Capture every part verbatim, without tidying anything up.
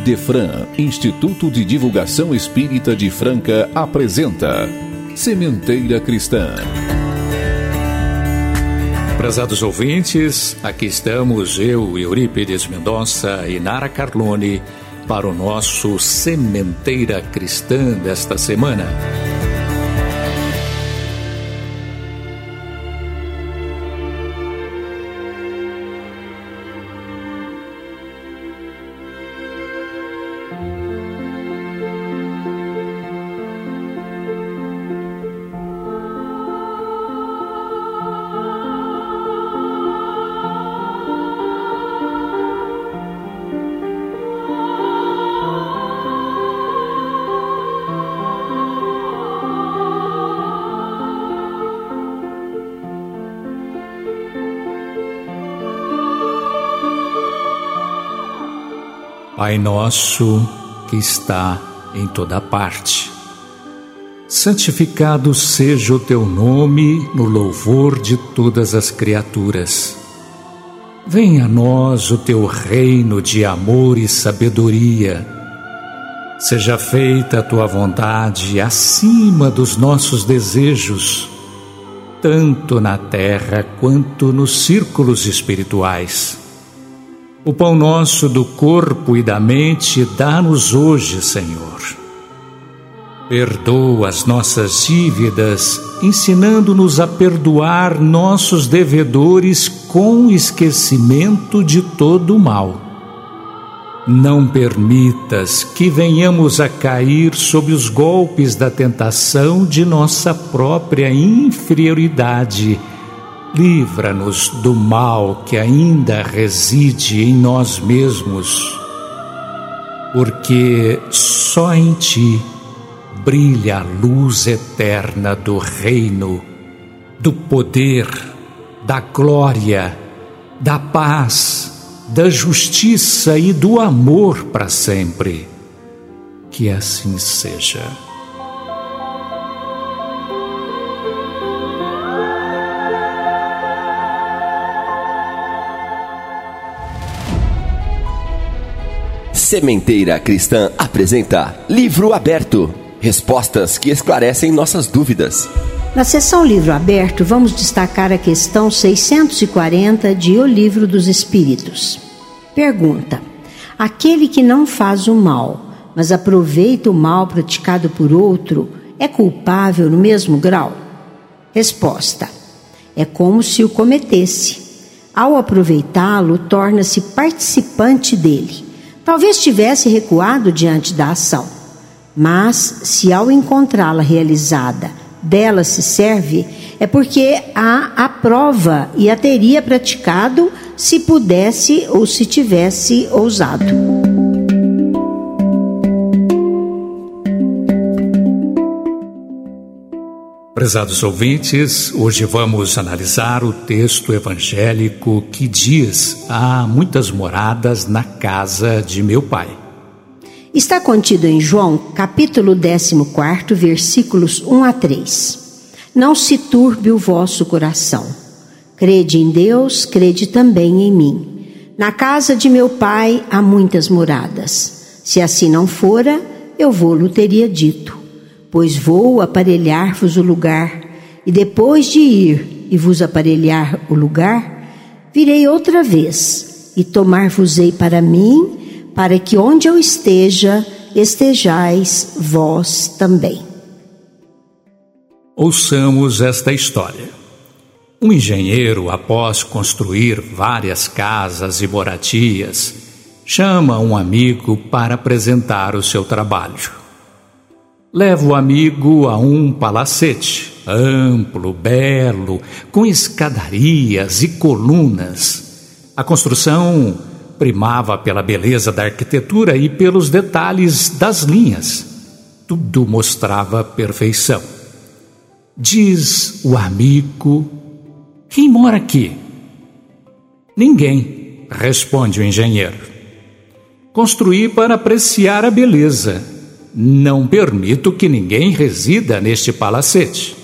Idefran, Instituto de Divulgação Espírita de Franca, apresenta Sementeira Cristã. Prezados ouvintes, aqui estamos eu, Eurípedes Mendonça e Nara Carlone para o nosso Sementeira Cristã desta semana. Pai nosso que está em toda parte, santificado seja o teu nome no louvor de todas as criaturas. Venha a nós o teu reino de amor e sabedoria. Seja feita a tua vontade acima dos nossos desejos, tanto na terra quanto nos círculos espirituais. O pão nosso do corpo e da mente dá-nos hoje, Senhor. Perdoa as nossas dívidas, ensinando-nos a perdoar nossos devedores com esquecimento de todo o mal. Não permitas que venhamos a cair sob os golpes da tentação de nossa própria inferioridade. Livra-nos do mal que ainda reside em nós mesmos, porque só em ti brilha a luz eterna do reino, do poder, da glória, da paz, da justiça e do amor para sempre. Que assim seja. Sementeira Cristã apresenta Livro Aberto, respostas que esclarecem nossas dúvidas. Na sessão Livro Aberto, vamos destacar a questão seiscentos e quarenta de O Livro dos Espíritos. Pergunta: aquele que não faz o mal, mas aproveita o mal praticado por outro, é culpável no mesmo grau? Resposta: é como se o cometesse. Ao aproveitá-lo, torna-se participante dele. Talvez tivesse recuado diante da ação, mas se ao encontrá-la realizada, dela se serve, é porque a aprova e a teria praticado se pudesse ou se tivesse ousado. Prezados ouvintes, hoje vamos analisar o texto evangélico que diz: há muitas moradas na casa de meu Pai. Está contido em João, capítulo quatorze, versículos um a três. Não se turbe o vosso coração. Crede em Deus, crede também em mim. Na casa de meu Pai há muitas moradas. Se assim não fora, eu vou-lo teria dito. Pois vou aparelhar-vos o lugar, e depois de ir e vos aparelhar o lugar, virei outra vez, e tomar-vos-ei para mim, para que onde eu esteja, estejais vós também. Ouçamos esta história. Um engenheiro, após construir várias casas e moradias, chama um amigo para apresentar o seu trabalho. Leva o amigo a um palacete, amplo, belo, com escadarias e colunas. A construção primava pela beleza da arquitetura e pelos detalhes das linhas. Tudo mostrava perfeição. Diz o amigo: quem mora aqui? Ninguém, responde o engenheiro. Construí para apreciar a beleza. Não permito que ninguém resida neste palacete.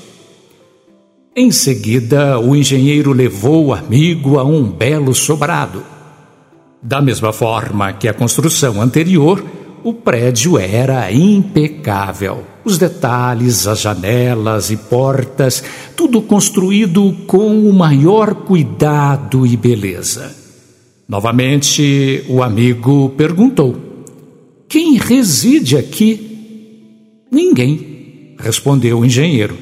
Em seguida, o engenheiro levou o amigo a um belo sobrado. Da mesma forma que a construção anterior, o prédio era impecável. Os detalhes, as janelas e portas, tudo construído com o maior cuidado e beleza. Novamente, o amigo perguntou: "Quem reside aqui?" "Ninguém", respondeu o engenheiro.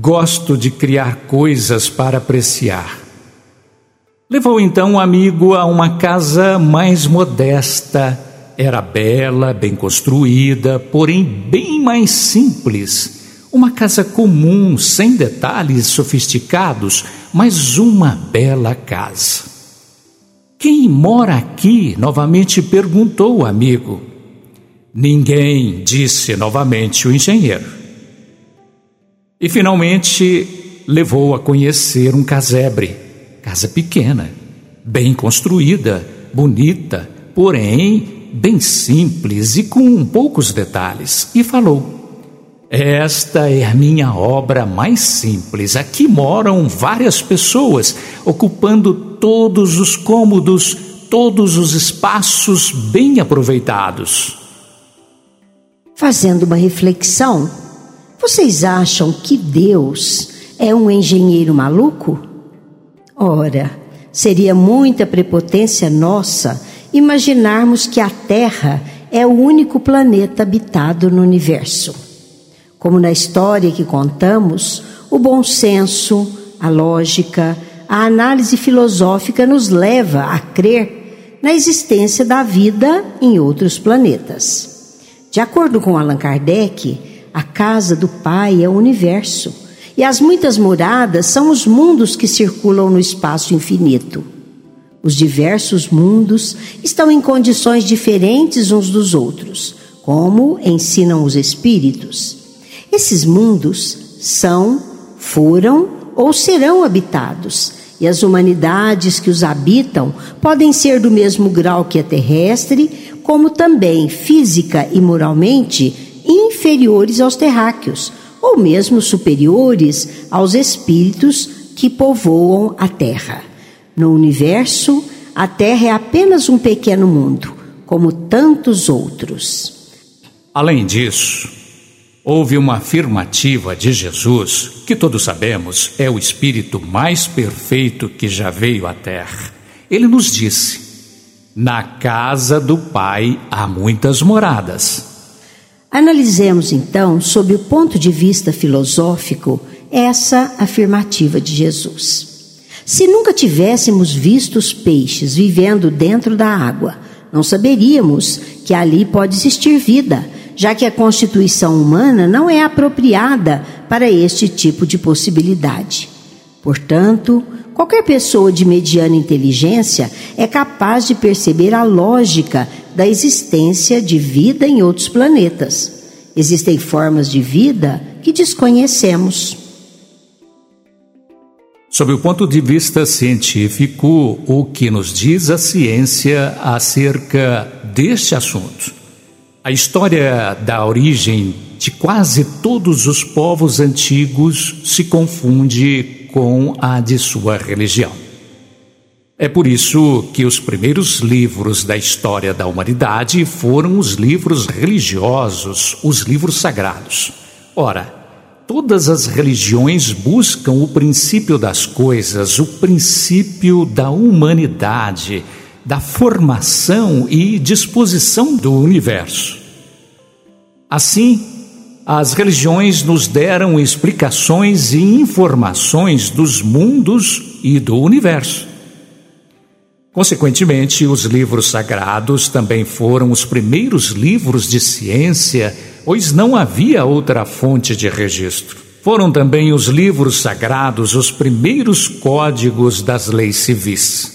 "Gosto de criar coisas para apreciar." Levou então o amigo a uma casa mais modesta. Era bela, bem construída, porém bem mais simples. Uma casa comum, sem detalhes sofisticados, mas uma bela casa. "Quem mora aqui?" novamente perguntou o amigo. "Ninguém", disse novamente o engenheiro. E finalmente levou a conhecer um casebre. Casa pequena, bem construída, bonita, porém bem simples e com poucos detalhes, e falou: "Esta é a minha obra mais simples. Aqui moram várias pessoas, ocupando todos os cômodos, todos os espaços bem aproveitados." Fazendo uma reflexão, vocês acham que Deus é um engenheiro maluco? Ora, seria muita prepotência nossa imaginarmos que a Terra é o único planeta habitado no universo. Como na história que contamos, o bom senso, a lógica, a análise filosófica nos leva a crer na existência da vida em outros planetas. De acordo com Allan Kardec, a casa do Pai é o universo, e as muitas moradas são os mundos que circulam no espaço infinito. Os diversos mundos estão em condições diferentes uns dos outros, como ensinam os espíritos. Esses mundos são, foram ou serão habitados, e as humanidades que os habitam podem ser do mesmo grau que a terrestre, como também física e moralmente inferiores aos terráqueos, ou mesmo superiores aos espíritos que povoam a Terra. No universo, a Terra é apenas um pequeno mundo, como tantos outros. Além disso, houve uma afirmativa de Jesus, que todos sabemos é o espírito mais perfeito que já veio à Terra. Ele nos disse: "Na casa do Pai há muitas moradas." Analisemos então, sob o ponto de vista filosófico, essa afirmativa de Jesus. Se nunca tivéssemos visto os peixes vivendo dentro da água, não saberíamos que ali pode existir vida, já que a constituição humana não é apropriada para este tipo de possibilidade. Portanto, qualquer pessoa de mediana inteligência é capaz de perceber a lógica da existência de vida em outros planetas. Existem formas de vida que desconhecemos. Sob o ponto de vista científico, o que nos diz a ciência acerca deste assunto? A história da origem de quase todos os povos antigos se confunde com a de sua religião. É por isso que os primeiros livros da história da humanidade foram os livros religiosos, os livros sagrados. Ora, todas as religiões buscam o princípio das coisas, o princípio da humanidade, da formação e disposição do universo. Assim, as religiões nos deram explicações e informações dos mundos e do universo. Consequentemente, os livros sagrados também foram os primeiros livros de ciência, pois não havia outra fonte de registro. Foram também os livros sagrados os primeiros códigos das leis civis.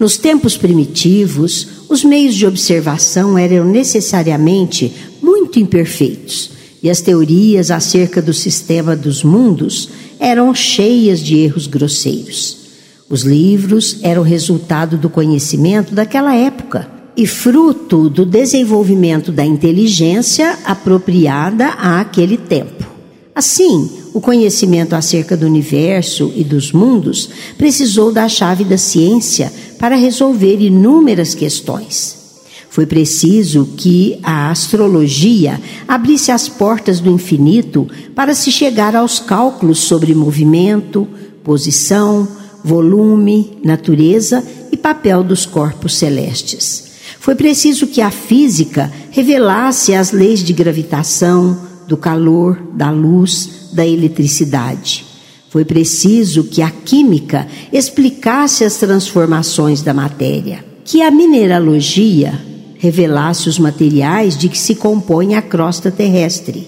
Nos tempos primitivos, os meios de observação eram necessariamente muito imperfeitos, e as teorias acerca do sistema dos mundos eram cheias de erros grosseiros. Os livros eram resultado do conhecimento daquela época e fruto do desenvolvimento da inteligência apropriada àquele tempo. Assim, o conhecimento acerca do universo e dos mundos, precisou da chave da ciência para resolver inúmeras questões. Foi preciso que a astrologia abrisse as portas do infinito para se chegar aos cálculos sobre movimento, posição, volume, natureza e papel dos corpos celestes. Foi preciso que a física revelasse as leis de gravitação, do calor, da luz, da eletricidade. Foi preciso que a química explicasse as transformações da matéria, que a mineralogia revelasse os materiais de que se compõe a crosta terrestre,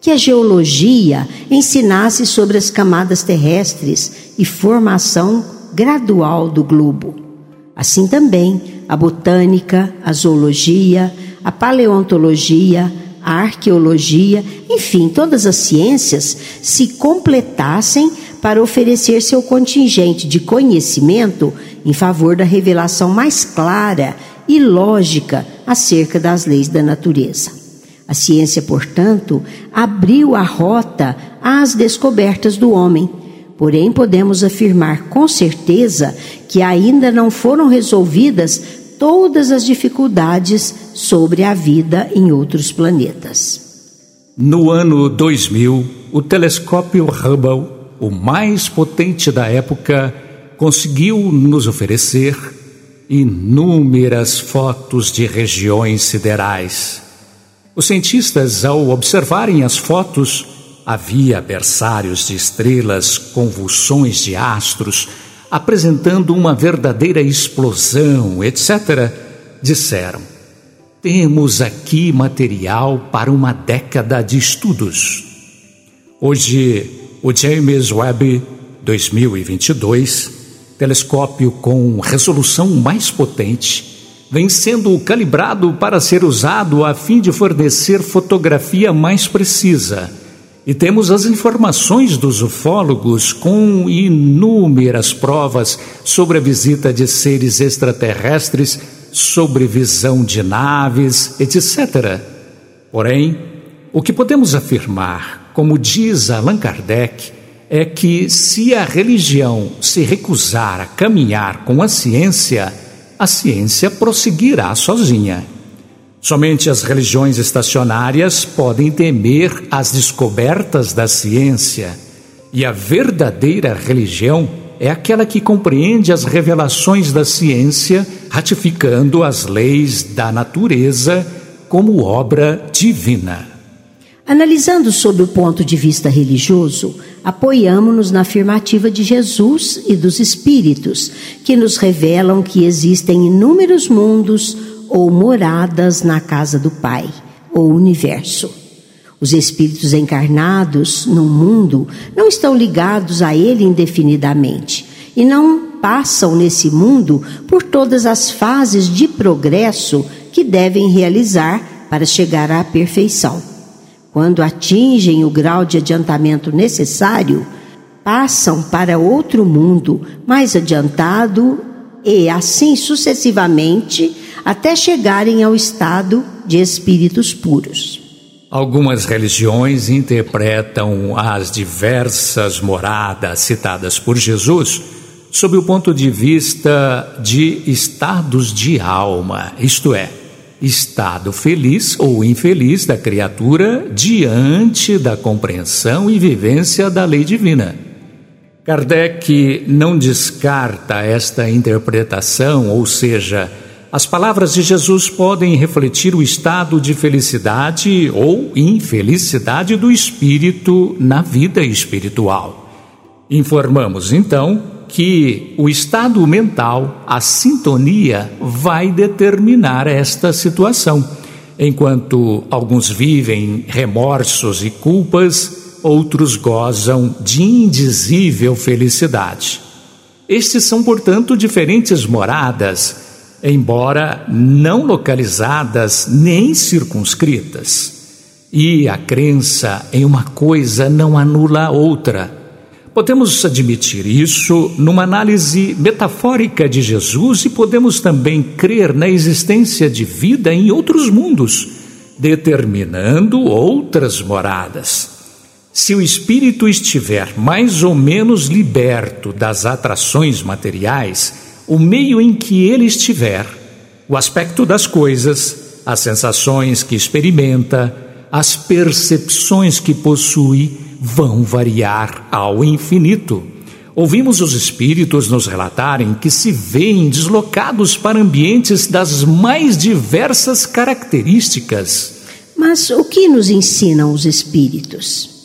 que a geologia ensinasse sobre as camadas terrestres e formação gradual do globo. Assim também, a botânica, a zoologia, a paleontologia, a arqueologia, enfim, todas as ciências se completassem para oferecer seu contingente de conhecimento em favor da revelação mais clara e lógica acerca das leis da natureza. A ciência, portanto, abriu a rota às descobertas do homem, porém podemos afirmar com certeza que ainda não foram resolvidas todas as dificuldades sobre a vida em outros planetas. No ano dois mil, o telescópio Hubble, o mais potente da época, conseguiu nos oferecer inúmeras fotos de regiões siderais. Os cientistas, ao observarem as fotos, havia berçários de estrelas, convulsões de astros, apresentando uma verdadeira explosão, etcétera, disseram: temos aqui material para uma década de estudos. Hoje, o James Webb dois mil e vinte e dois, telescópio com resolução mais potente, vem sendo calibrado para ser usado a fim de fornecer fotografia mais precisa. E temos as informações dos ufólogos com inúmeras provas sobre a visita de seres extraterrestres, sobre visão de naves, etcétera. Porém, o que podemos afirmar, como diz Allan Kardec, é que se a religião se recusar a caminhar com a ciência, a ciência prosseguirá sozinha. Somente as religiões estacionárias podem temer as descobertas da ciência, e a verdadeira religião é aquela que compreende as revelações da ciência, ratificando as leis da natureza como obra divina. Analisando sob o ponto de vista religioso, apoiamo-nos na afirmativa de Jesus e dos Espíritos, que nos revelam que existem inúmeros mundos ou moradas na casa do Pai, ou universo. Os Espíritos encarnados no mundo não estão ligados a ele indefinidamente e não passam nesse mundo por todas as fases de progresso que devem realizar para chegar à perfeição. Quando atingem o grau de adiantamento necessário, passam para outro mundo mais adiantado e assim sucessivamente até chegarem ao estado de espíritos puros. Algumas religiões interpretam as diversas moradas citadas por Jesus sob o ponto de vista de estados de alma, isto é, estado feliz ou infeliz da criatura diante da compreensão e vivência da lei divina. Kardec não descarta esta interpretação, ou seja, as palavras de Jesus podem refletir o estado de felicidade ou infelicidade do espírito na vida espiritual. Informamos, então, que o estado mental, a sintonia, vai determinar esta situação. Enquanto alguns vivem remorsos e culpas, outros gozam de indizível felicidade. Estes são, portanto, diferentes moradas, embora não localizadas nem circunscritas. E a crença em uma coisa não anula a outra. Podemos admitir isso numa análise metafórica de Jesus e podemos também crer na existência de vida em outros mundos, determinando outras moradas. Se o espírito estiver mais ou menos liberto das atrações materiais, o meio em que ele estiver, o aspecto das coisas, as sensações que experimenta, as percepções que possui, vão variar ao infinito. Ouvimos os espíritos nos relatarem que se veem deslocados para ambientes das mais diversas características. Mas o que nos ensinam os espíritos?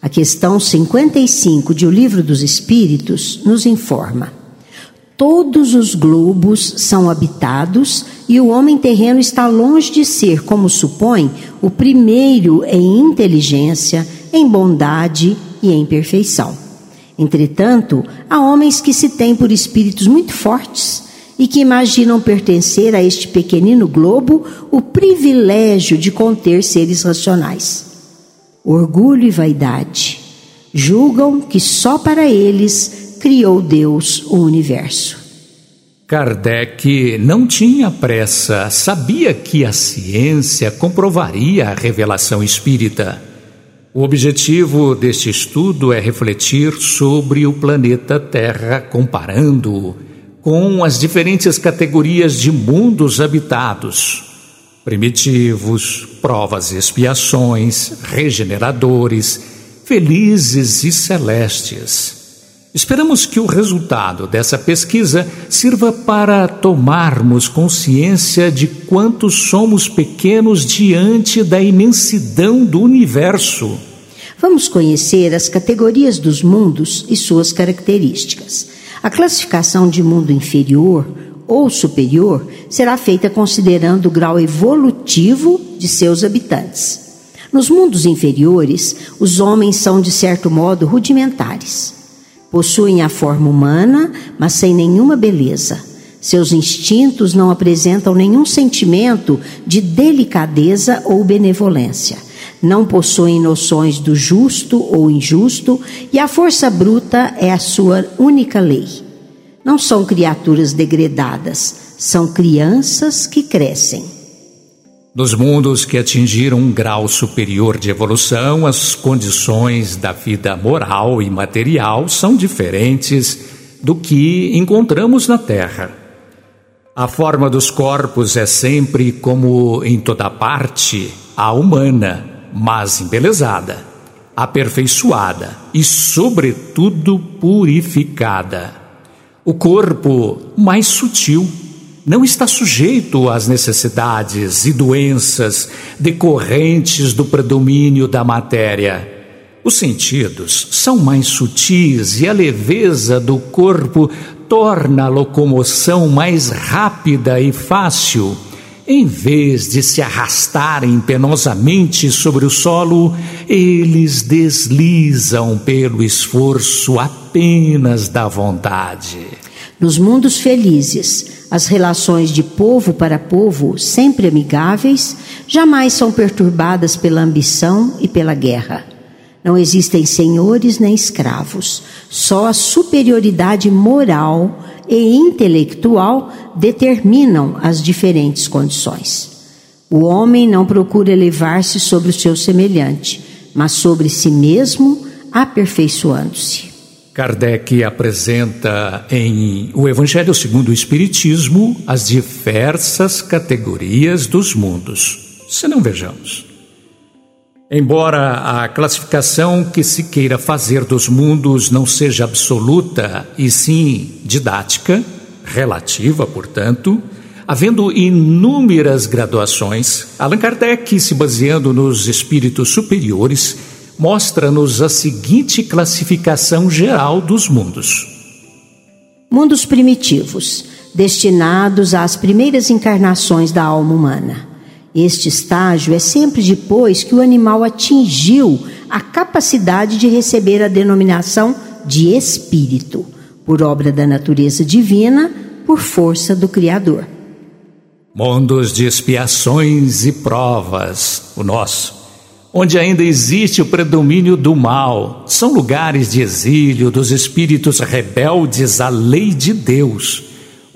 A questão cinquenta e cinco de O Livro dos Espíritos nos informa: todos os globos são habitados e o homem terreno está longe de ser, como supõe, o primeiro em inteligência, em bondade e em perfeição. Entretanto, há homens que se têm por espíritos muito fortes e que imaginam pertencer a este pequenino globo o privilégio de conter seres racionais. Orgulho e vaidade julgam que só para eles criou Deus o universo. Kardec não tinha pressa, sabia que a ciência comprovaria a revelação espírita. O objetivo deste estudo é refletir sobre o planeta Terra, comparando-o com as diferentes categorias de mundos habitados: primitivos, provas e expiações, regeneradores, felizes e celestes. Esperamos que o resultado dessa pesquisa sirva para tomarmos consciência de quanto somos pequenos diante da imensidão do universo. Vamos conhecer as categorias dos mundos e suas características. A classificação de mundo inferior ou superior será feita considerando o grau evolutivo de seus habitantes. Nos mundos inferiores, os homens são, de certo modo, rudimentares. Possuem a forma humana, mas sem nenhuma beleza. Seus instintos não apresentam nenhum sentimento de delicadeza ou benevolência. Não possuem noções do justo ou injusto, e a força bruta é a sua única lei. Não são criaturas degradadas, são crianças que crescem. Nos mundos que atingiram um grau superior de evolução, as condições da vida moral e material são diferentes do que encontramos na Terra. A forma dos corpos é sempre, como em toda parte, a humana, mas embelezada, aperfeiçoada e, sobretudo, purificada. O corpo mais sutil não está sujeito às necessidades e doenças decorrentes do predomínio da matéria. Os sentidos são mais sutis e a leveza do corpo torna a locomoção mais rápida e fácil. Em vez de se arrastarem penosamente sobre o solo, eles deslizam pelo esforço apenas da vontade. Nos mundos felizes, as relações de povo para povo, sempre amigáveis, jamais são perturbadas pela ambição e pela guerra. Não existem senhores nem escravos. Só a superioridade moral e intelectual determinam as diferentes condições. O homem não procura elevar-se sobre o seu semelhante, mas sobre si mesmo, aperfeiçoando-se. Kardec apresenta em O Evangelho Segundo o Espiritismo as diversas categorias dos mundos. Se não, vejamos. Embora a classificação que se queira fazer dos mundos não seja absoluta e sim didática, relativa, portanto, havendo inúmeras graduações, Allan Kardec, se baseando nos espíritos superiores, mostra-nos a seguinte classificação geral dos mundos. Mundos primitivos, destinados às primeiras encarnações da alma humana. Este estágio é sempre depois que o animal atingiu a capacidade de receber a denominação de espírito, por obra da natureza divina, por força do Criador. Mundos de expiações e provas, o nosso, onde ainda existe o predomínio do mal, são lugares de exílio dos espíritos rebeldes à lei de Deus,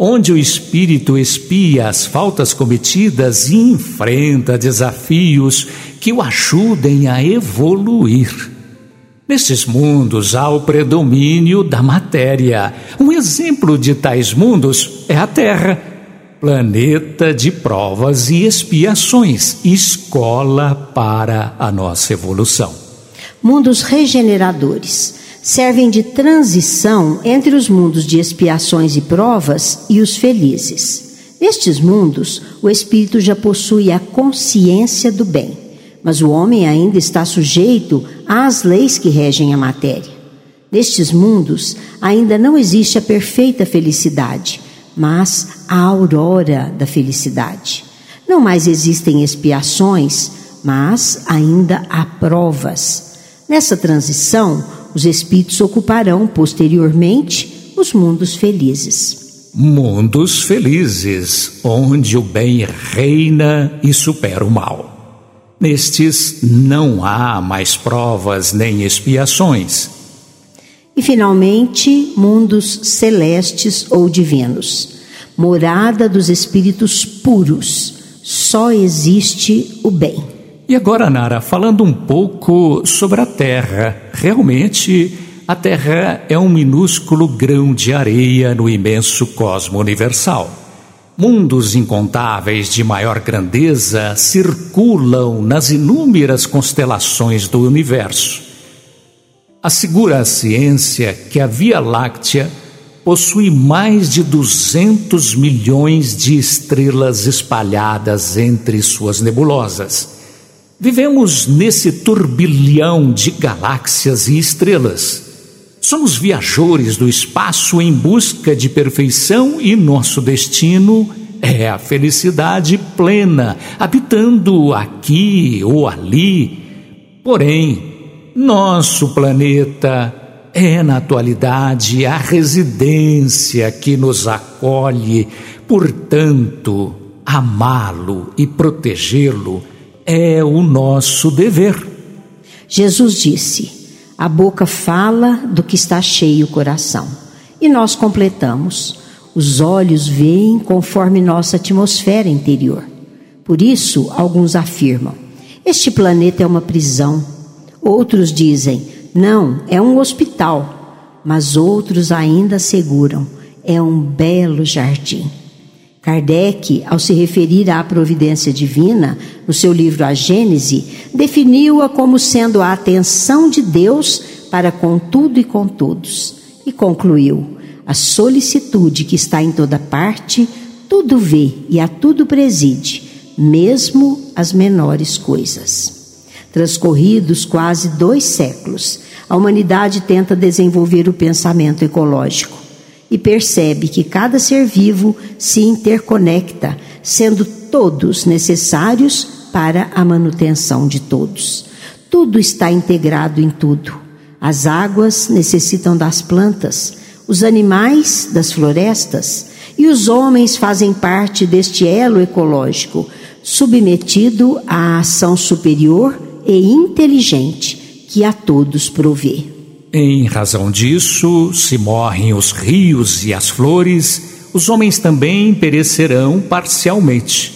onde o espírito expia as faltas cometidas e enfrenta desafios que o ajudem a evoluir. Nesses mundos há o predomínio da matéria. Um exemplo de tais mundos é a Terra, planeta de provas e expiações, escola para a nossa evolução. Mundos regeneradores servem de transição entre os mundos de expiações e provas e os felizes. Nestes mundos, o espírito já possui a consciência do bem, mas o homem ainda está sujeito às leis que regem a matéria. Nestes mundos, ainda não existe a perfeita felicidade, mas a aurora da felicidade. Não mais existem expiações, mas ainda há provas. Nessa transição, os espíritos ocuparão posteriormente os mundos felizes. Mundos felizes, onde o bem reina e supera o mal. Nestes não há mais provas nem expiações. E, finalmente, mundos celestes ou divinos, morada dos espíritos puros. Só existe o bem. E agora, Nara, falando um pouco sobre a Terra. Realmente, a Terra é um minúsculo grão de areia no imenso cosmo universal. Mundos incontáveis de maior grandeza circulam nas inúmeras constelações do universo. Assegura a ciência que a Via Láctea possui mais de duzentos milhões de estrelas espalhadas entre suas nebulosas. Vivemos nesse turbilhão de galáxias e estrelas. Somos viajores do espaço em busca de perfeição e nosso destino é a felicidade plena, habitando aqui ou ali. Porém, nosso planeta é, na atualidade, a residência que nos acolhe. Portanto, amá-lo e protegê-lo é o nosso dever. Jesus disse: a boca fala do que está cheio o coração. E nós completamos: os olhos veem conforme nossa atmosfera interior. Por isso, alguns afirmam: este planeta é uma prisão. Outros dizem: não, é um hospital. Mas outros ainda asseguram: é um belo jardim. Kardec, ao se referir à providência divina, no seu livro A Gênese, definiu-a como sendo a atenção de Deus para com tudo e com todos. E concluiu: a solicitude que está em toda parte, tudo vê e a tudo preside, mesmo as menores coisas. Transcorridos quase dois séculos, a humanidade tenta desenvolver o pensamento ecológico. E percebe que cada ser vivo se interconecta, sendo todos necessários para a manutenção de todos. Tudo está integrado em tudo. As águas necessitam das plantas, os animais das florestas, e os homens fazem parte deste elo ecológico, submetido à ação superior e inteligente que a todos provê. Em razão disso, se morrem os rios e as flores, os homens também perecerão parcialmente.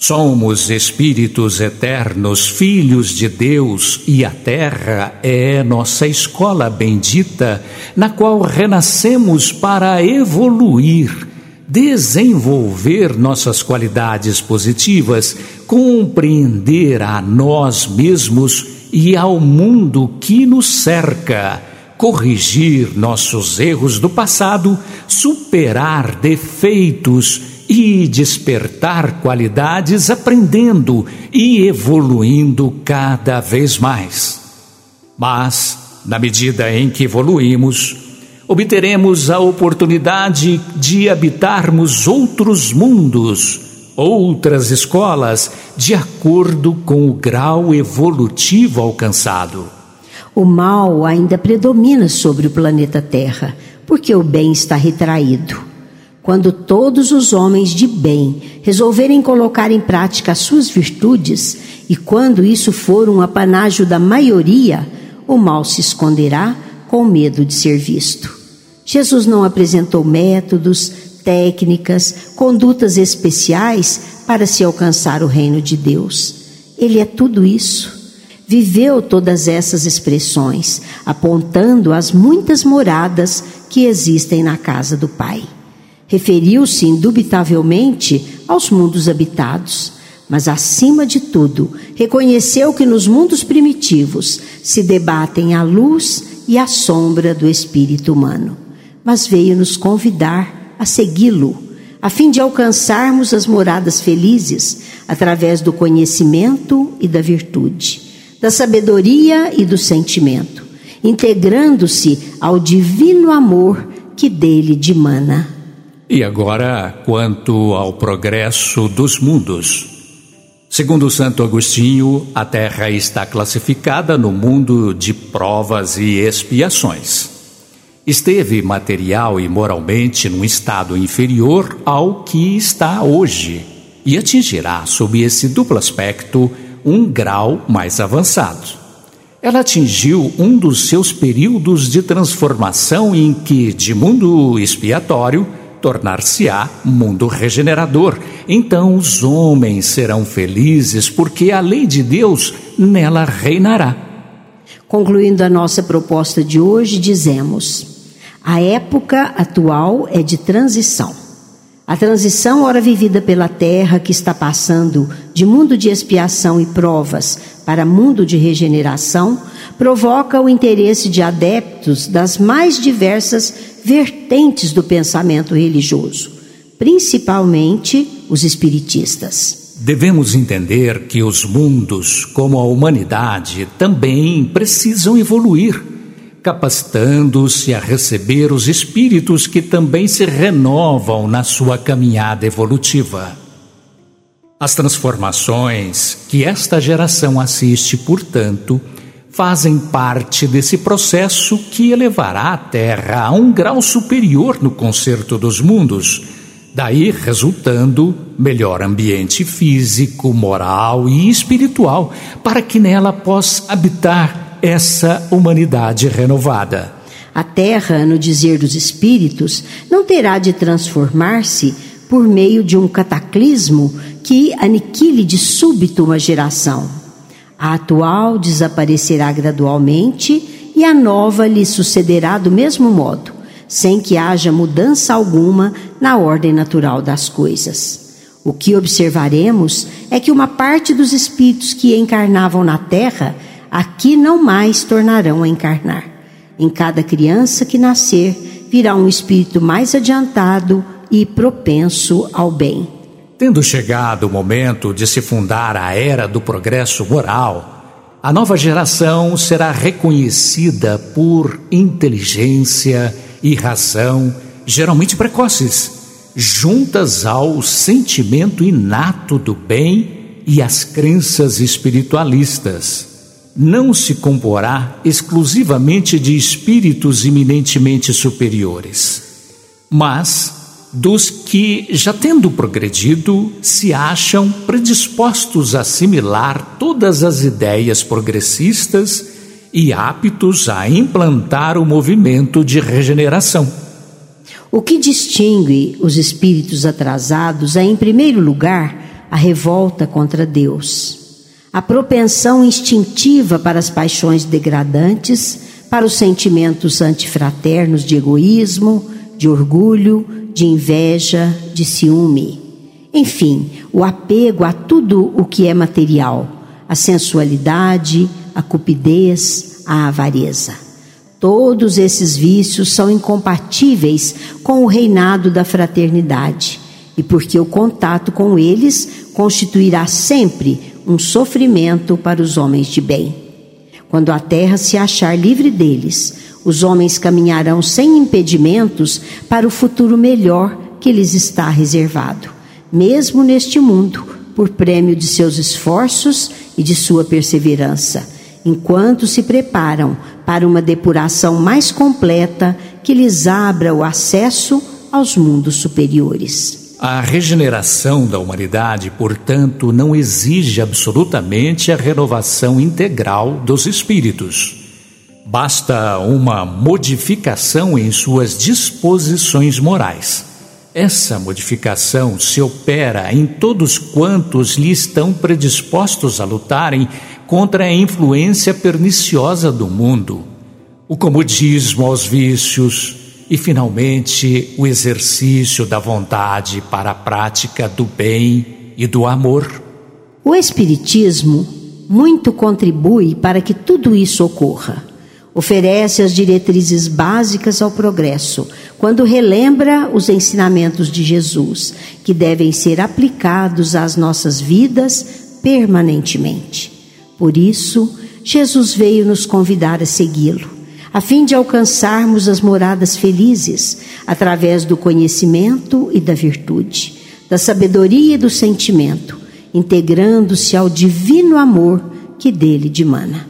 Somos espíritos eternos, filhos de Deus, e a Terra é nossa escola bendita, na qual renascemos para evoluir, desenvolver nossas qualidades positivas, compreender a nós mesmos e ao mundo que nos cerca, corrigir nossos erros do passado, superar defeitos e despertar qualidades, aprendendo e evoluindo cada vez mais. Mas, na medida em que evoluímos, obteremos a oportunidade de habitarmos outros mundos, outras escolas, de acordo com o grau evolutivo alcançado. O mal ainda predomina sobre o planeta Terra, porque o bem está retraído. Quando todos os homens de bem resolverem colocar em prática as suas virtudes, e quando isso for um apanágio da maioria, o mal se esconderá com medo de ser visto. Jesus não apresentou métodos, técnicas, condutas especiais para se alcançar o reino de Deus. Ele é tudo isso. viveu todas essas expressões, apontando as muitas moradas que existem na casa do Pai. Referiu-se indubitavelmente aos mundos habitados, mas, acima de tudo, reconheceu que nos mundos primitivos se debatem a luz e a sombra do espírito humano. Mas veio nos convidar a segui-lo, a fim de alcançarmos as moradas felizes através do conhecimento e da virtude, da sabedoria e do sentimento, integrando-se ao divino amor que dele dimana. E agora, quanto ao progresso dos mundos. Segundo Santo Agostinho, a Terra está classificada no mundo de provas e expiações. Esteve material e moralmente num estado inferior ao que está hoje e atingirá, sob esse duplo aspecto, um grau mais avançado. Ela atingiu um dos seus períodos de transformação em que, de mundo expiatório, tornar-se-á mundo regenerador. Então os homens serão felizes porque a lei de Deus nela reinará. Concluindo a nossa proposta de hoje, dizemos: a época atual é de transição. A transição, ora vivida pela Terra, que está passando de mundo de expiação e provas para mundo de regeneração, provoca o interesse de adeptos das mais diversas vertentes do pensamento religioso, principalmente os espiritistas. Devemos entender que os mundos, como a humanidade, também precisam evoluir, capacitando-se a receber os espíritos que também se renovam na sua caminhada evolutiva. As transformações que esta geração assiste, portanto, fazem parte desse processo que elevará a Terra a um grau superior no concerto dos mundos, daí resultando melhor ambiente físico, moral e espiritual, para que nela possa habitar essa humanidade renovada. A Terra, no dizer dos Espíritos, não terá de transformar-se por meio de um cataclismo que aniquile de súbito uma geração. A atual desaparecerá gradualmente e a nova lhe sucederá do mesmo modo, sem que haja mudança alguma na ordem natural das coisas. O que observaremos é que uma parte dos espíritos que encarnavam na Terra, aqui não mais tornarão a encarnar. Em cada criança que nascer, virá um espírito mais adiantado e propenso ao bem. Tendo chegado o momento de se fundar a era do progresso moral, a nova geração será reconhecida por inteligência e razão, geralmente precoces, juntas ao sentimento inato do bem e às crenças espiritualistas. Não se comporá exclusivamente de espíritos eminentemente superiores, mas dos que, já tendo progredido, se acham predispostos a assimilar todas as ideias progressistas e aptos a implantar o movimento de regeneração. O que distingue os espíritos atrasados é, em primeiro lugar, a revolta contra Deus, a propensão instintiva para as paixões degradantes, para os sentimentos antifraternos de egoísmo, de orgulho, de inveja, de ciúme. Enfim, o apego a tudo o que é material, a sensualidade, a cupidez, a avareza. Todos esses vícios são incompatíveis com o reinado da fraternidade, e porque o contato com eles constituirá sempre um sofrimento para os homens de bem. Quando a Terra se achar livre deles, os homens caminharão sem impedimentos para o futuro melhor que lhes está reservado, mesmo neste mundo, por prêmio de seus esforços e de sua perseverança, enquanto se preparam para uma depuração mais completa que lhes abra o acesso aos mundos superiores. A regeneração da humanidade, portanto, não exige absolutamente a renovação integral dos espíritos. Basta uma modificação em suas disposições morais. Essa modificação se opera em todos quantos lhe estão predispostos a lutarem contra a influência perniciosa do mundo, o comodismo aos vícios e, finalmente, o exercício da vontade para a prática do bem e do amor. O Espiritismo muito contribui para que tudo isso ocorra. Oferece as diretrizes básicas ao progresso, quando relembra os ensinamentos de Jesus, que devem ser aplicados às nossas vidas permanentemente. Por isso, Jesus veio nos convidar a segui-lo, a fim de alcançarmos as moradas felizes, através do conhecimento e da virtude, da sabedoria e do sentimento, integrando-se ao divino amor que dele dimana.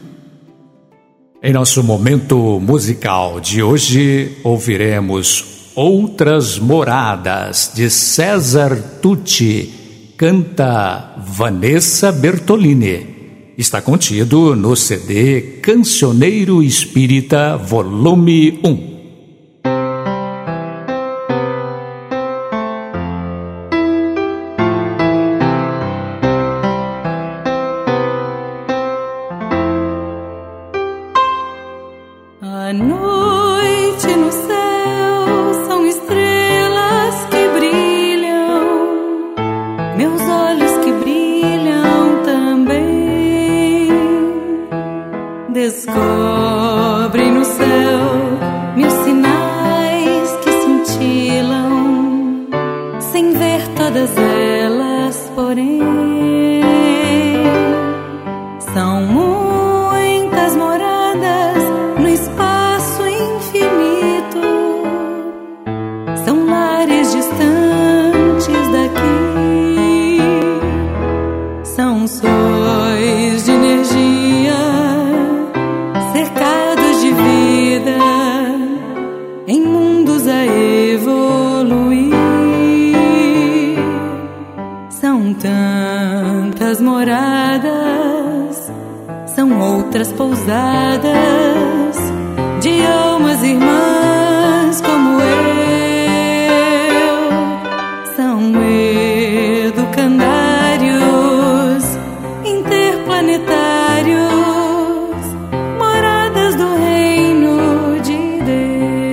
Em nosso momento musical de hoje, ouviremos Outras Moradas, de César Tucci, canta Vanessa Bertolini. Está contido no C D Cancioneiro Espírita, volume um. A noite no céu são estrelas que brilham, meus olhos que brilham também. Descobrem no céu mil sinais que cintilam, sem ver todas elas, porém, são muitas moradas no espaço infinito, são lares distantes daqui, são sóis de energia. Tantas moradas, são outras pousadas de almas irmãs como eu. São educandários interplanetários, moradas do reino de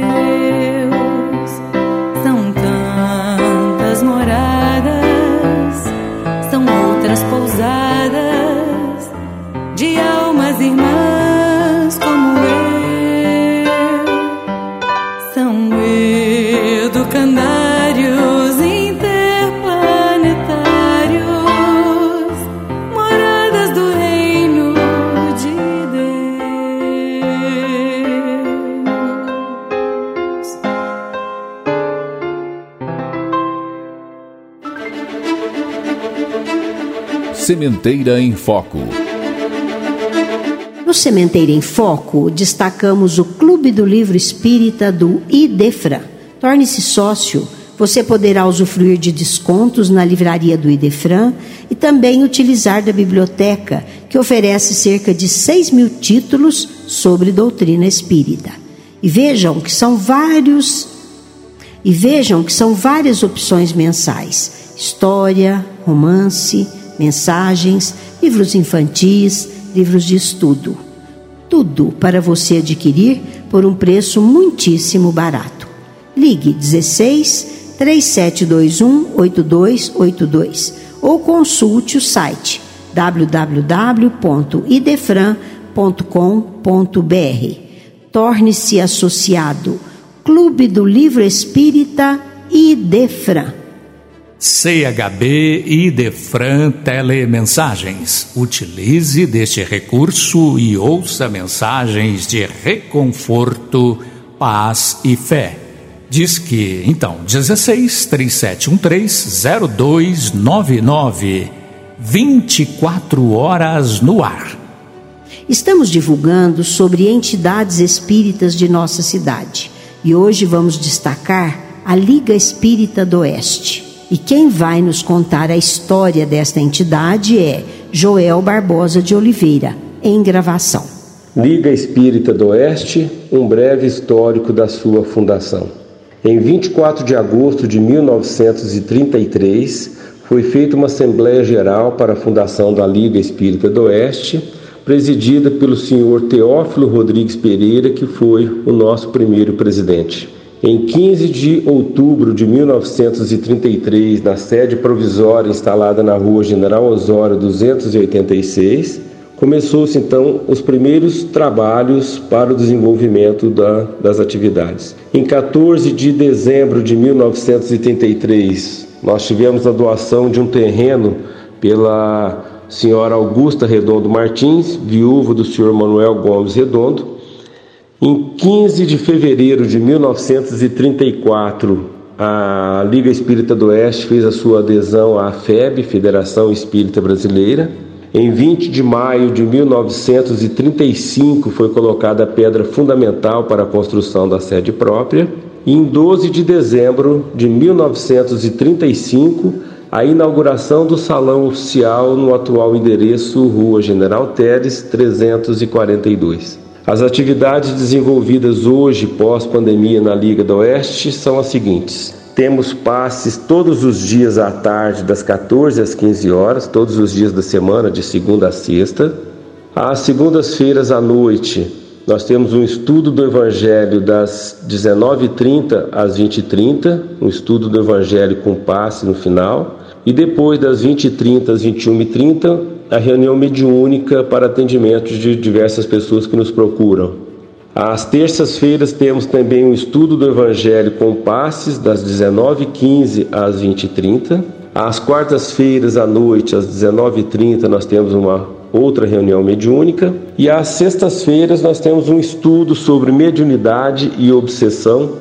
Deus. São tantas moradas, outras pousadas de almas irmãs como eu. São educandários interplanetários, moradas do reino de Deus. Sementeira em Foco. No Sementeira em Foco, destacamos o Clube do Livro Espírita do Idefran. Torne-se sócio, você poderá usufruir de descontos na livraria do Idefran e também utilizar da biblioteca, que oferece cerca de seis mil títulos sobre doutrina espírita. E vejam que são vários... E vejam que são várias opções mensais: história, romance, mensagens, livros infantis, livros de estudo. Tudo para você adquirir por um preço muitíssimo barato. Ligue dezesseis, três sete dois um, oito dois oito dois ou consulte o site w w w ponto idefran ponto com ponto b r. Torne-se associado. Clube do Livro Espírita Idefran. C H B Idefran Telemensagens. Utilize deste recurso e ouça mensagens de reconforto, paz e fé. Diz que, então, dezesseis, três sete um três, zero dois nove nove. vinte e quatro horas no ar. Estamos divulgando sobre entidades espíritas de nossa cidade. E hoje vamos destacar a Liga Espírita do Oeste. E quem vai nos contar a história desta entidade é Joel Barbosa de Oliveira, em gravação. Liga Espírita do Oeste, um breve histórico da sua fundação. Em vinte e quatro de agosto de mil novecentos e trinta e três, foi feita uma Assembleia Geral para a fundação da Liga Espírita do Oeste, presidida pelo senhor Teófilo Rodrigues Pereira, que foi o nosso primeiro presidente. Em quinze de outubro de mil novecentos e trinta e três, na sede provisória instalada na rua General Osório duzentos e oitenta e seis, começou-se então os primeiros trabalhos para o desenvolvimento da, das atividades. Em quatorze de dezembro de mil novecentos e trinta e três, nós tivemos a doação de um terreno pela senhora Augusta Redondo Martins, viúva do senhor Manuel Gomes Redondo. Em quinze de fevereiro de mil novecentos e trinta e quatro, a Liga Espírita do Oeste fez a sua adesão à F E B, Federação Espírita Brasileira. Em vinte de maio de mil novecentos e trinta e cinco, foi colocada a pedra fundamental para a construção da sede própria. E em doze de dezembro de mil novecentos e trinta e cinco, a inauguração do salão oficial no atual endereço, Rua General Teres, trezentos e quarenta e dois. As atividades desenvolvidas hoje, pós-pandemia, na Liga do Oeste são as seguintes. Temos passes todos os dias à tarde, das quatorze às quinze horas, todos os dias da semana, de segunda a sexta. Às segundas-feiras à noite, nós temos um estudo do Evangelho das dezenove e trinta às vinte e trinta, um estudo do Evangelho com passe no final. E depois das vinte e trinta às vinte e uma e trinta, a reunião mediúnica para atendimento de diversas pessoas que nos procuram. Às terças-feiras temos também um estudo do Evangelho com passes das dezenove e quinze às vinte e trinta. Às quartas-feiras à noite, às dezenove e trinta, nós temos uma outra reunião mediúnica. E às sextas-feiras nós temos um estudo sobre mediunidade e obsessão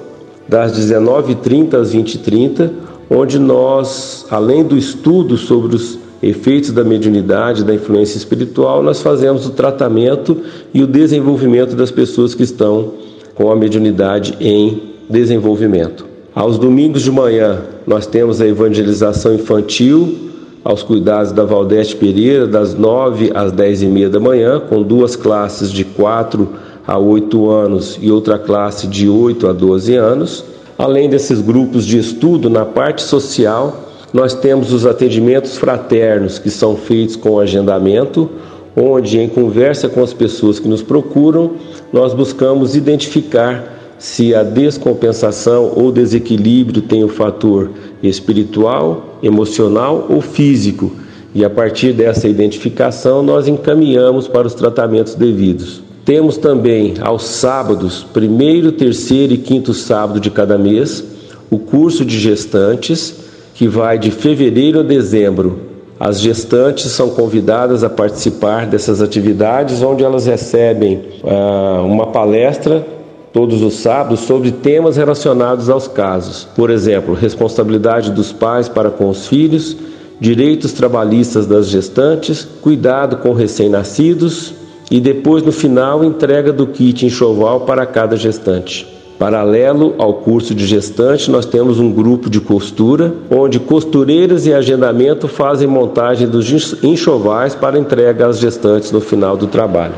das dezenove e trinta às vinte e trinta, onde nós, além do estudo sobre os efeitos da mediunidade, da influência espiritual, nós fazemos o tratamento e o desenvolvimento das pessoas que estão com a mediunidade em desenvolvimento. Aos domingos de manhã, nós temos a evangelização infantil, aos cuidados da Valdete Pereira, das nove às dez e meia da manhã, com duas classes de quatro a oito anos e outra classe de oito a doze anos. Além desses grupos de estudo, na parte social, nós temos os atendimentos fraternos, que são feitos com agendamento, onde, em conversa com as pessoas que nos procuram, nós buscamos identificar se a descompensação ou desequilíbrio tem o fator espiritual, emocional ou físico. E a partir dessa identificação, nós encaminhamos para os tratamentos devidos. Temos também, aos sábados, primeiro, terceiro e quinto sábado de cada mês, o curso de gestantes, que vai de fevereiro a dezembro. As gestantes são convidadas a participar dessas atividades, onde elas recebem uh, uma palestra todos os sábados sobre temas relacionados aos casos. Por exemplo, responsabilidade dos pais para com os filhos, direitos trabalhistas das gestantes, cuidado com recém-nascidos e depois, no final, entrega do kit enxoval para cada gestante. Paralelo ao curso de gestante, nós temos um grupo de costura, onde costureiras e agendamento fazem montagem dos enxovais para entrega às gestantes no final do trabalho.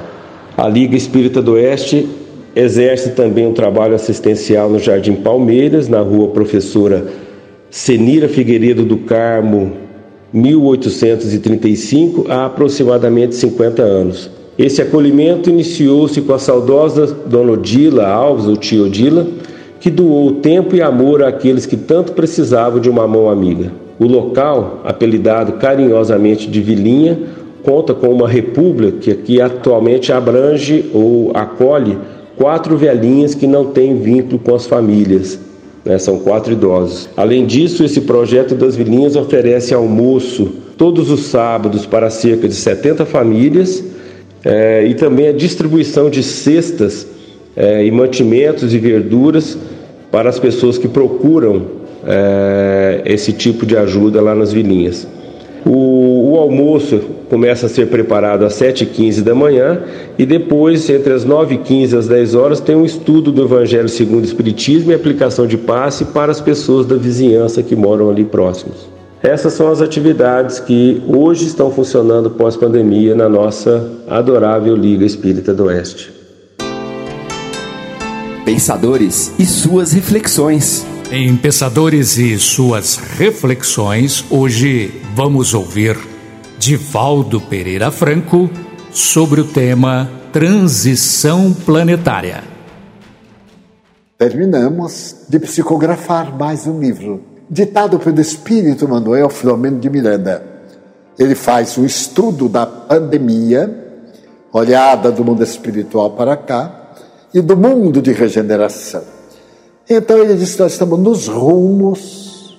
A Liga Espírita do Oeste exerce também um trabalho assistencial no Jardim Palmeiras, na rua Professora Senira Figueiredo do Carmo, mil oitocentos e trinta e cinco, há aproximadamente cinquenta anos. Esse acolhimento iniciou-se com a saudosa dona Odila Alves, ou tia Odila, que doou tempo e amor àqueles que tanto precisavam de uma mão amiga. O local, apelidado carinhosamente de Vilinha, conta com uma república que atualmente abrange ou acolhe quatro velhinhas que não têm vínculo com as famílias, né? São quatro idosos. Além disso, esse projeto das Vilinhas oferece almoço todos os sábados para cerca de setenta famílias, É, e também a distribuição de cestas é, e mantimentos e verduras para as pessoas que procuram é, esse tipo de ajuda lá nas vilinhas. O, o almoço começa a ser preparado às sete e quinze da manhã e depois, entre as nove e quinze e as dez horas, tem um estudo do Evangelho Segundo o Espiritismo e aplicação de passe para as pessoas da vizinhança que moram ali próximos. Essas são as atividades que hoje estão funcionando pós-pandemia na nossa adorável Liga Espírita do Oeste. Pensadores e suas reflexões. Em Pensadores e suas reflexões, hoje vamos ouvir Divaldo Pereira Franco sobre o tema Transição Planetária. Terminamos de psicografar mais um livro, ditado pelo espírito Manoel Philomeno de Miranda. Ele faz um estudo da pandemia, olhada do mundo espiritual para cá, e do mundo de regeneração. Então ele diz que nós estamos nos rumos,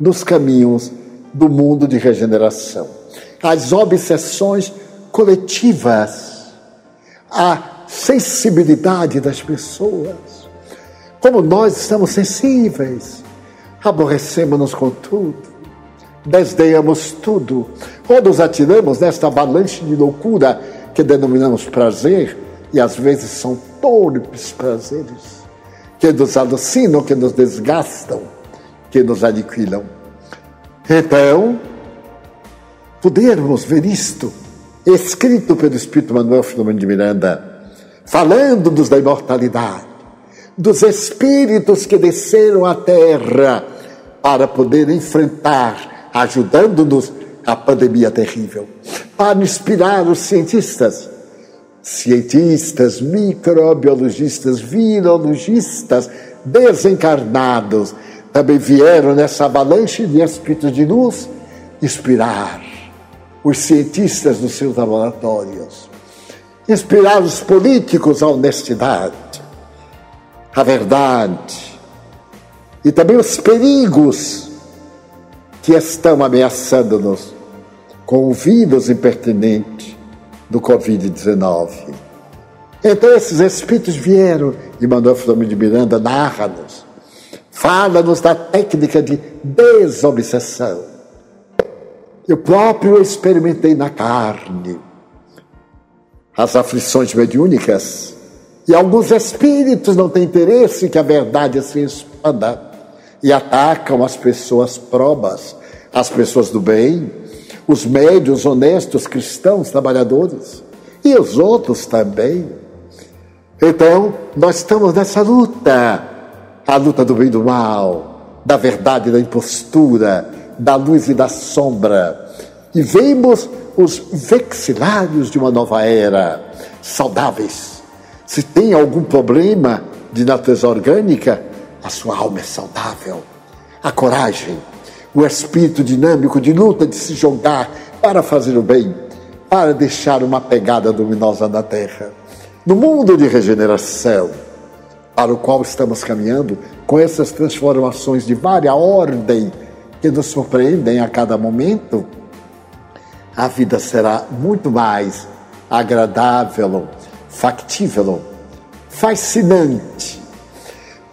nos caminhos do mundo de regeneração. As obsessões coletivas, a sensibilidade das pessoas, como nós estamos sensíveis, aborrecemos-nos com tudo, desdenhamos tudo, ou nos atiramos nesta avalanche de loucura que denominamos prazer, e às vezes são torpes prazeres, que nos alucinam, que nos desgastam, que nos aniquilam. Então, podermos ver isto, escrito pelo Espírito Manoel Philomeno de Miranda, falando-nos da imortalidade, dos espíritos que desceram à Terra para poder enfrentar, ajudando-nos, a pandemia terrível, para inspirar os cientistas, cientistas, microbiologistas, virologistas, desencarnados, também vieram nessa avalanche de espíritos de luz, inspirar os cientistas nos seus laboratórios, inspirar os políticos à honestidade, a verdade e também os perigos que estão ameaçando-nos com o vírus impertinente do covid dezenove. Então esses espíritos vieram e Manoel Philomeno de Miranda narra-nos, fala-nos da técnica de desobsessão. Eu próprio experimentei na carne as aflições mediúnicas. E alguns espíritos não têm interesse que a verdade se expanda e atacam as pessoas probas, as pessoas do bem, os médiuns honestos, cristãos, trabalhadores e os outros também. Então, nós estamos nessa luta, a luta do bem e do mal, da verdade e da impostura, da luz e da sombra. E vemos os vexilários de uma nova era, saudáveis. Se tem algum problema de natureza orgânica, a sua alma é saudável. A coragem, o espírito dinâmico de luta, de se jogar para fazer o bem, para deixar uma pegada luminosa na Terra. No mundo de regeneração, para o qual estamos caminhando, com essas transformações de várias ordens que nos surpreendem a cada momento, a vida será muito mais agradável, factível, fascinante.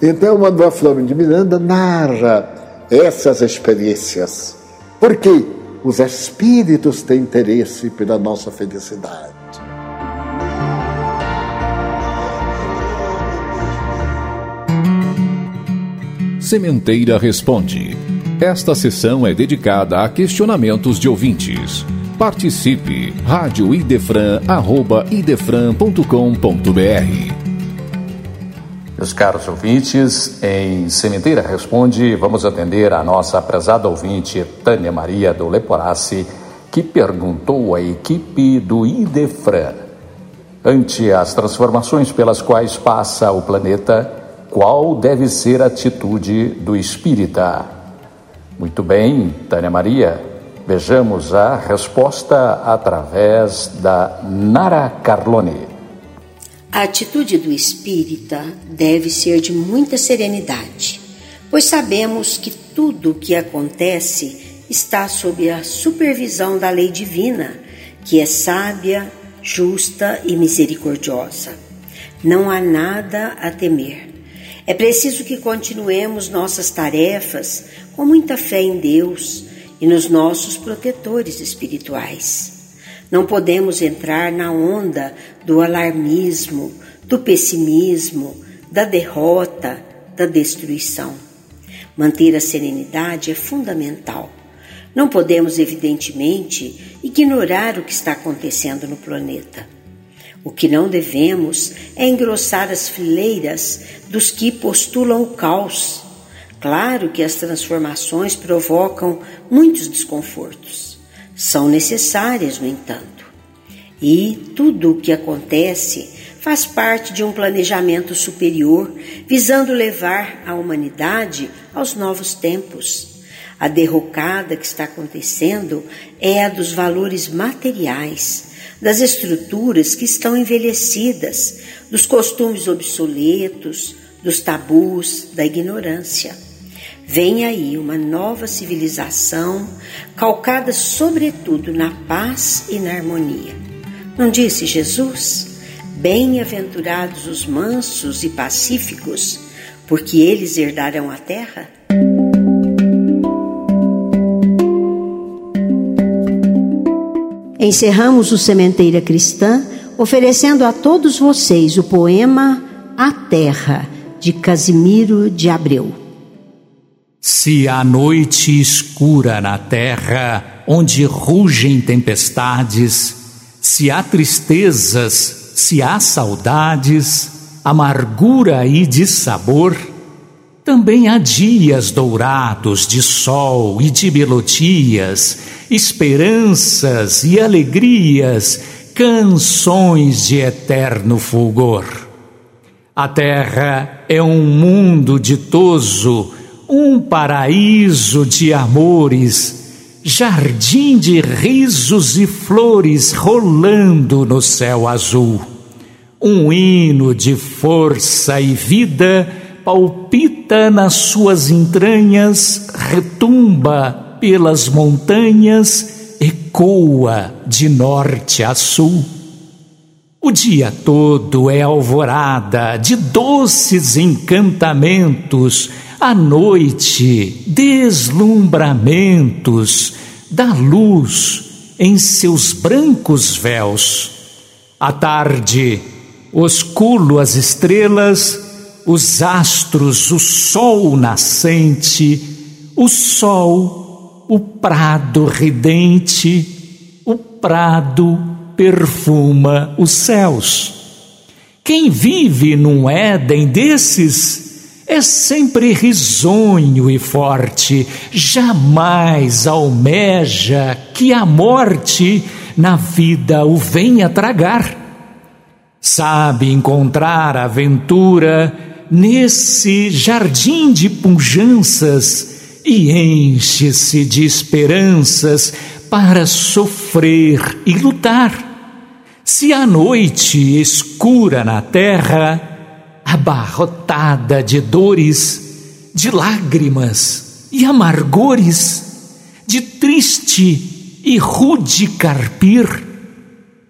Então, Manoel Philomeno de Miranda narra essas experiências, porque os espíritos têm interesse pela nossa felicidade. Sementeira Responde. Esta sessão é dedicada a questionamentos de ouvintes. Participe, radioidefran, arroba idefran ponto com ponto br. Meus caros ouvintes, em Sementeira Responde, vamos atender a nossa prezada ouvinte, Tânia Maria do Leporace, que perguntou à equipe do Idefran, ante as transformações pelas quais passa o planeta, qual deve ser a atitude do espírita? Muito bem, Tânia Maria. Vejamos a resposta através da Nara Carlone. A atitude do espírita deve ser de muita serenidade, pois sabemos que tudo o que acontece está sob a supervisão da lei divina, que é sábia, justa e misericordiosa. Não há nada a temer. É preciso que continuemos nossas tarefas com muita fé em Deus e nos nossos protetores espirituais. Não podemos entrar na onda do alarmismo, do pessimismo, da derrota, da destruição. Manter a serenidade é fundamental. Não podemos, evidentemente, ignorar o que está acontecendo no planeta. O que não devemos é engrossar as fileiras dos que postulam o caos. Claro que as transformações provocam muitos desconfortos. São necessárias, no entanto. E tudo o que acontece faz parte de um planejamento superior, visando levar a humanidade aos novos tempos. A derrocada que está acontecendo é a dos valores materiais, das estruturas que estão envelhecidas, dos costumes obsoletos, dos tabus, da ignorância. Vem aí uma nova civilização, calcada sobretudo na paz e na harmonia. Não disse Jesus? Bem-aventurados os mansos e pacíficos, porque eles herdarão a terra? Encerramos o Sementeira Cristã, oferecendo a todos vocês o poema A Terra, de Casimiro de Abreu. Se a noite escura na terra, onde rugem tempestades, se há tristezas, se há saudades, amargura e dissabor, também há dias dourados de sol e de melodias, esperanças e alegrias, canções de eterno fulgor. A terra é um mundo ditoso, um paraíso de amores, jardim de risos e flores rolando no céu azul. Um hino de força e vida palpita nas suas entranhas, retumba pelas montanhas, ecoa de norte a sul. O dia todo é alvorada de doces encantamentos, à noite, deslumbramentos, dá luz em seus brancos véus. À tarde, oscula as estrelas, os astros, o sol nascente, o sol, o prado ridente, o prado perfuma os céus. Quem vive num Éden desses é sempre risonho e forte, jamais almeja que a morte na vida o venha tragar. Sabe encontrar aventura nesse jardim de pujanças e enche-se de esperanças para sofrer e lutar. Se a noite escura na terra, abarrotada de dores, de lágrimas e amargores, de triste e rude carpir,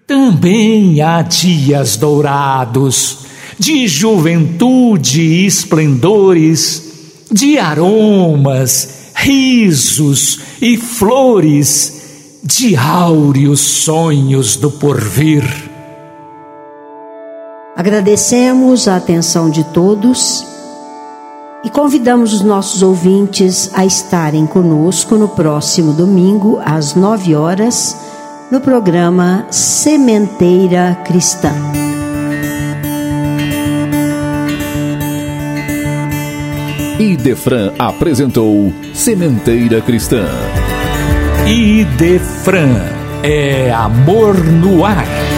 também há dias dourados, de juventude e esplendores, de aromas, risos e flores, de áureos sonhos do porvir. Agradecemos a atenção de todos e convidamos os nossos ouvintes a estarem conosco no próximo domingo, às nove horas, no programa Sementeira Cristã. Idefran apresentou Sementeira Cristã. Idefran é amor no ar.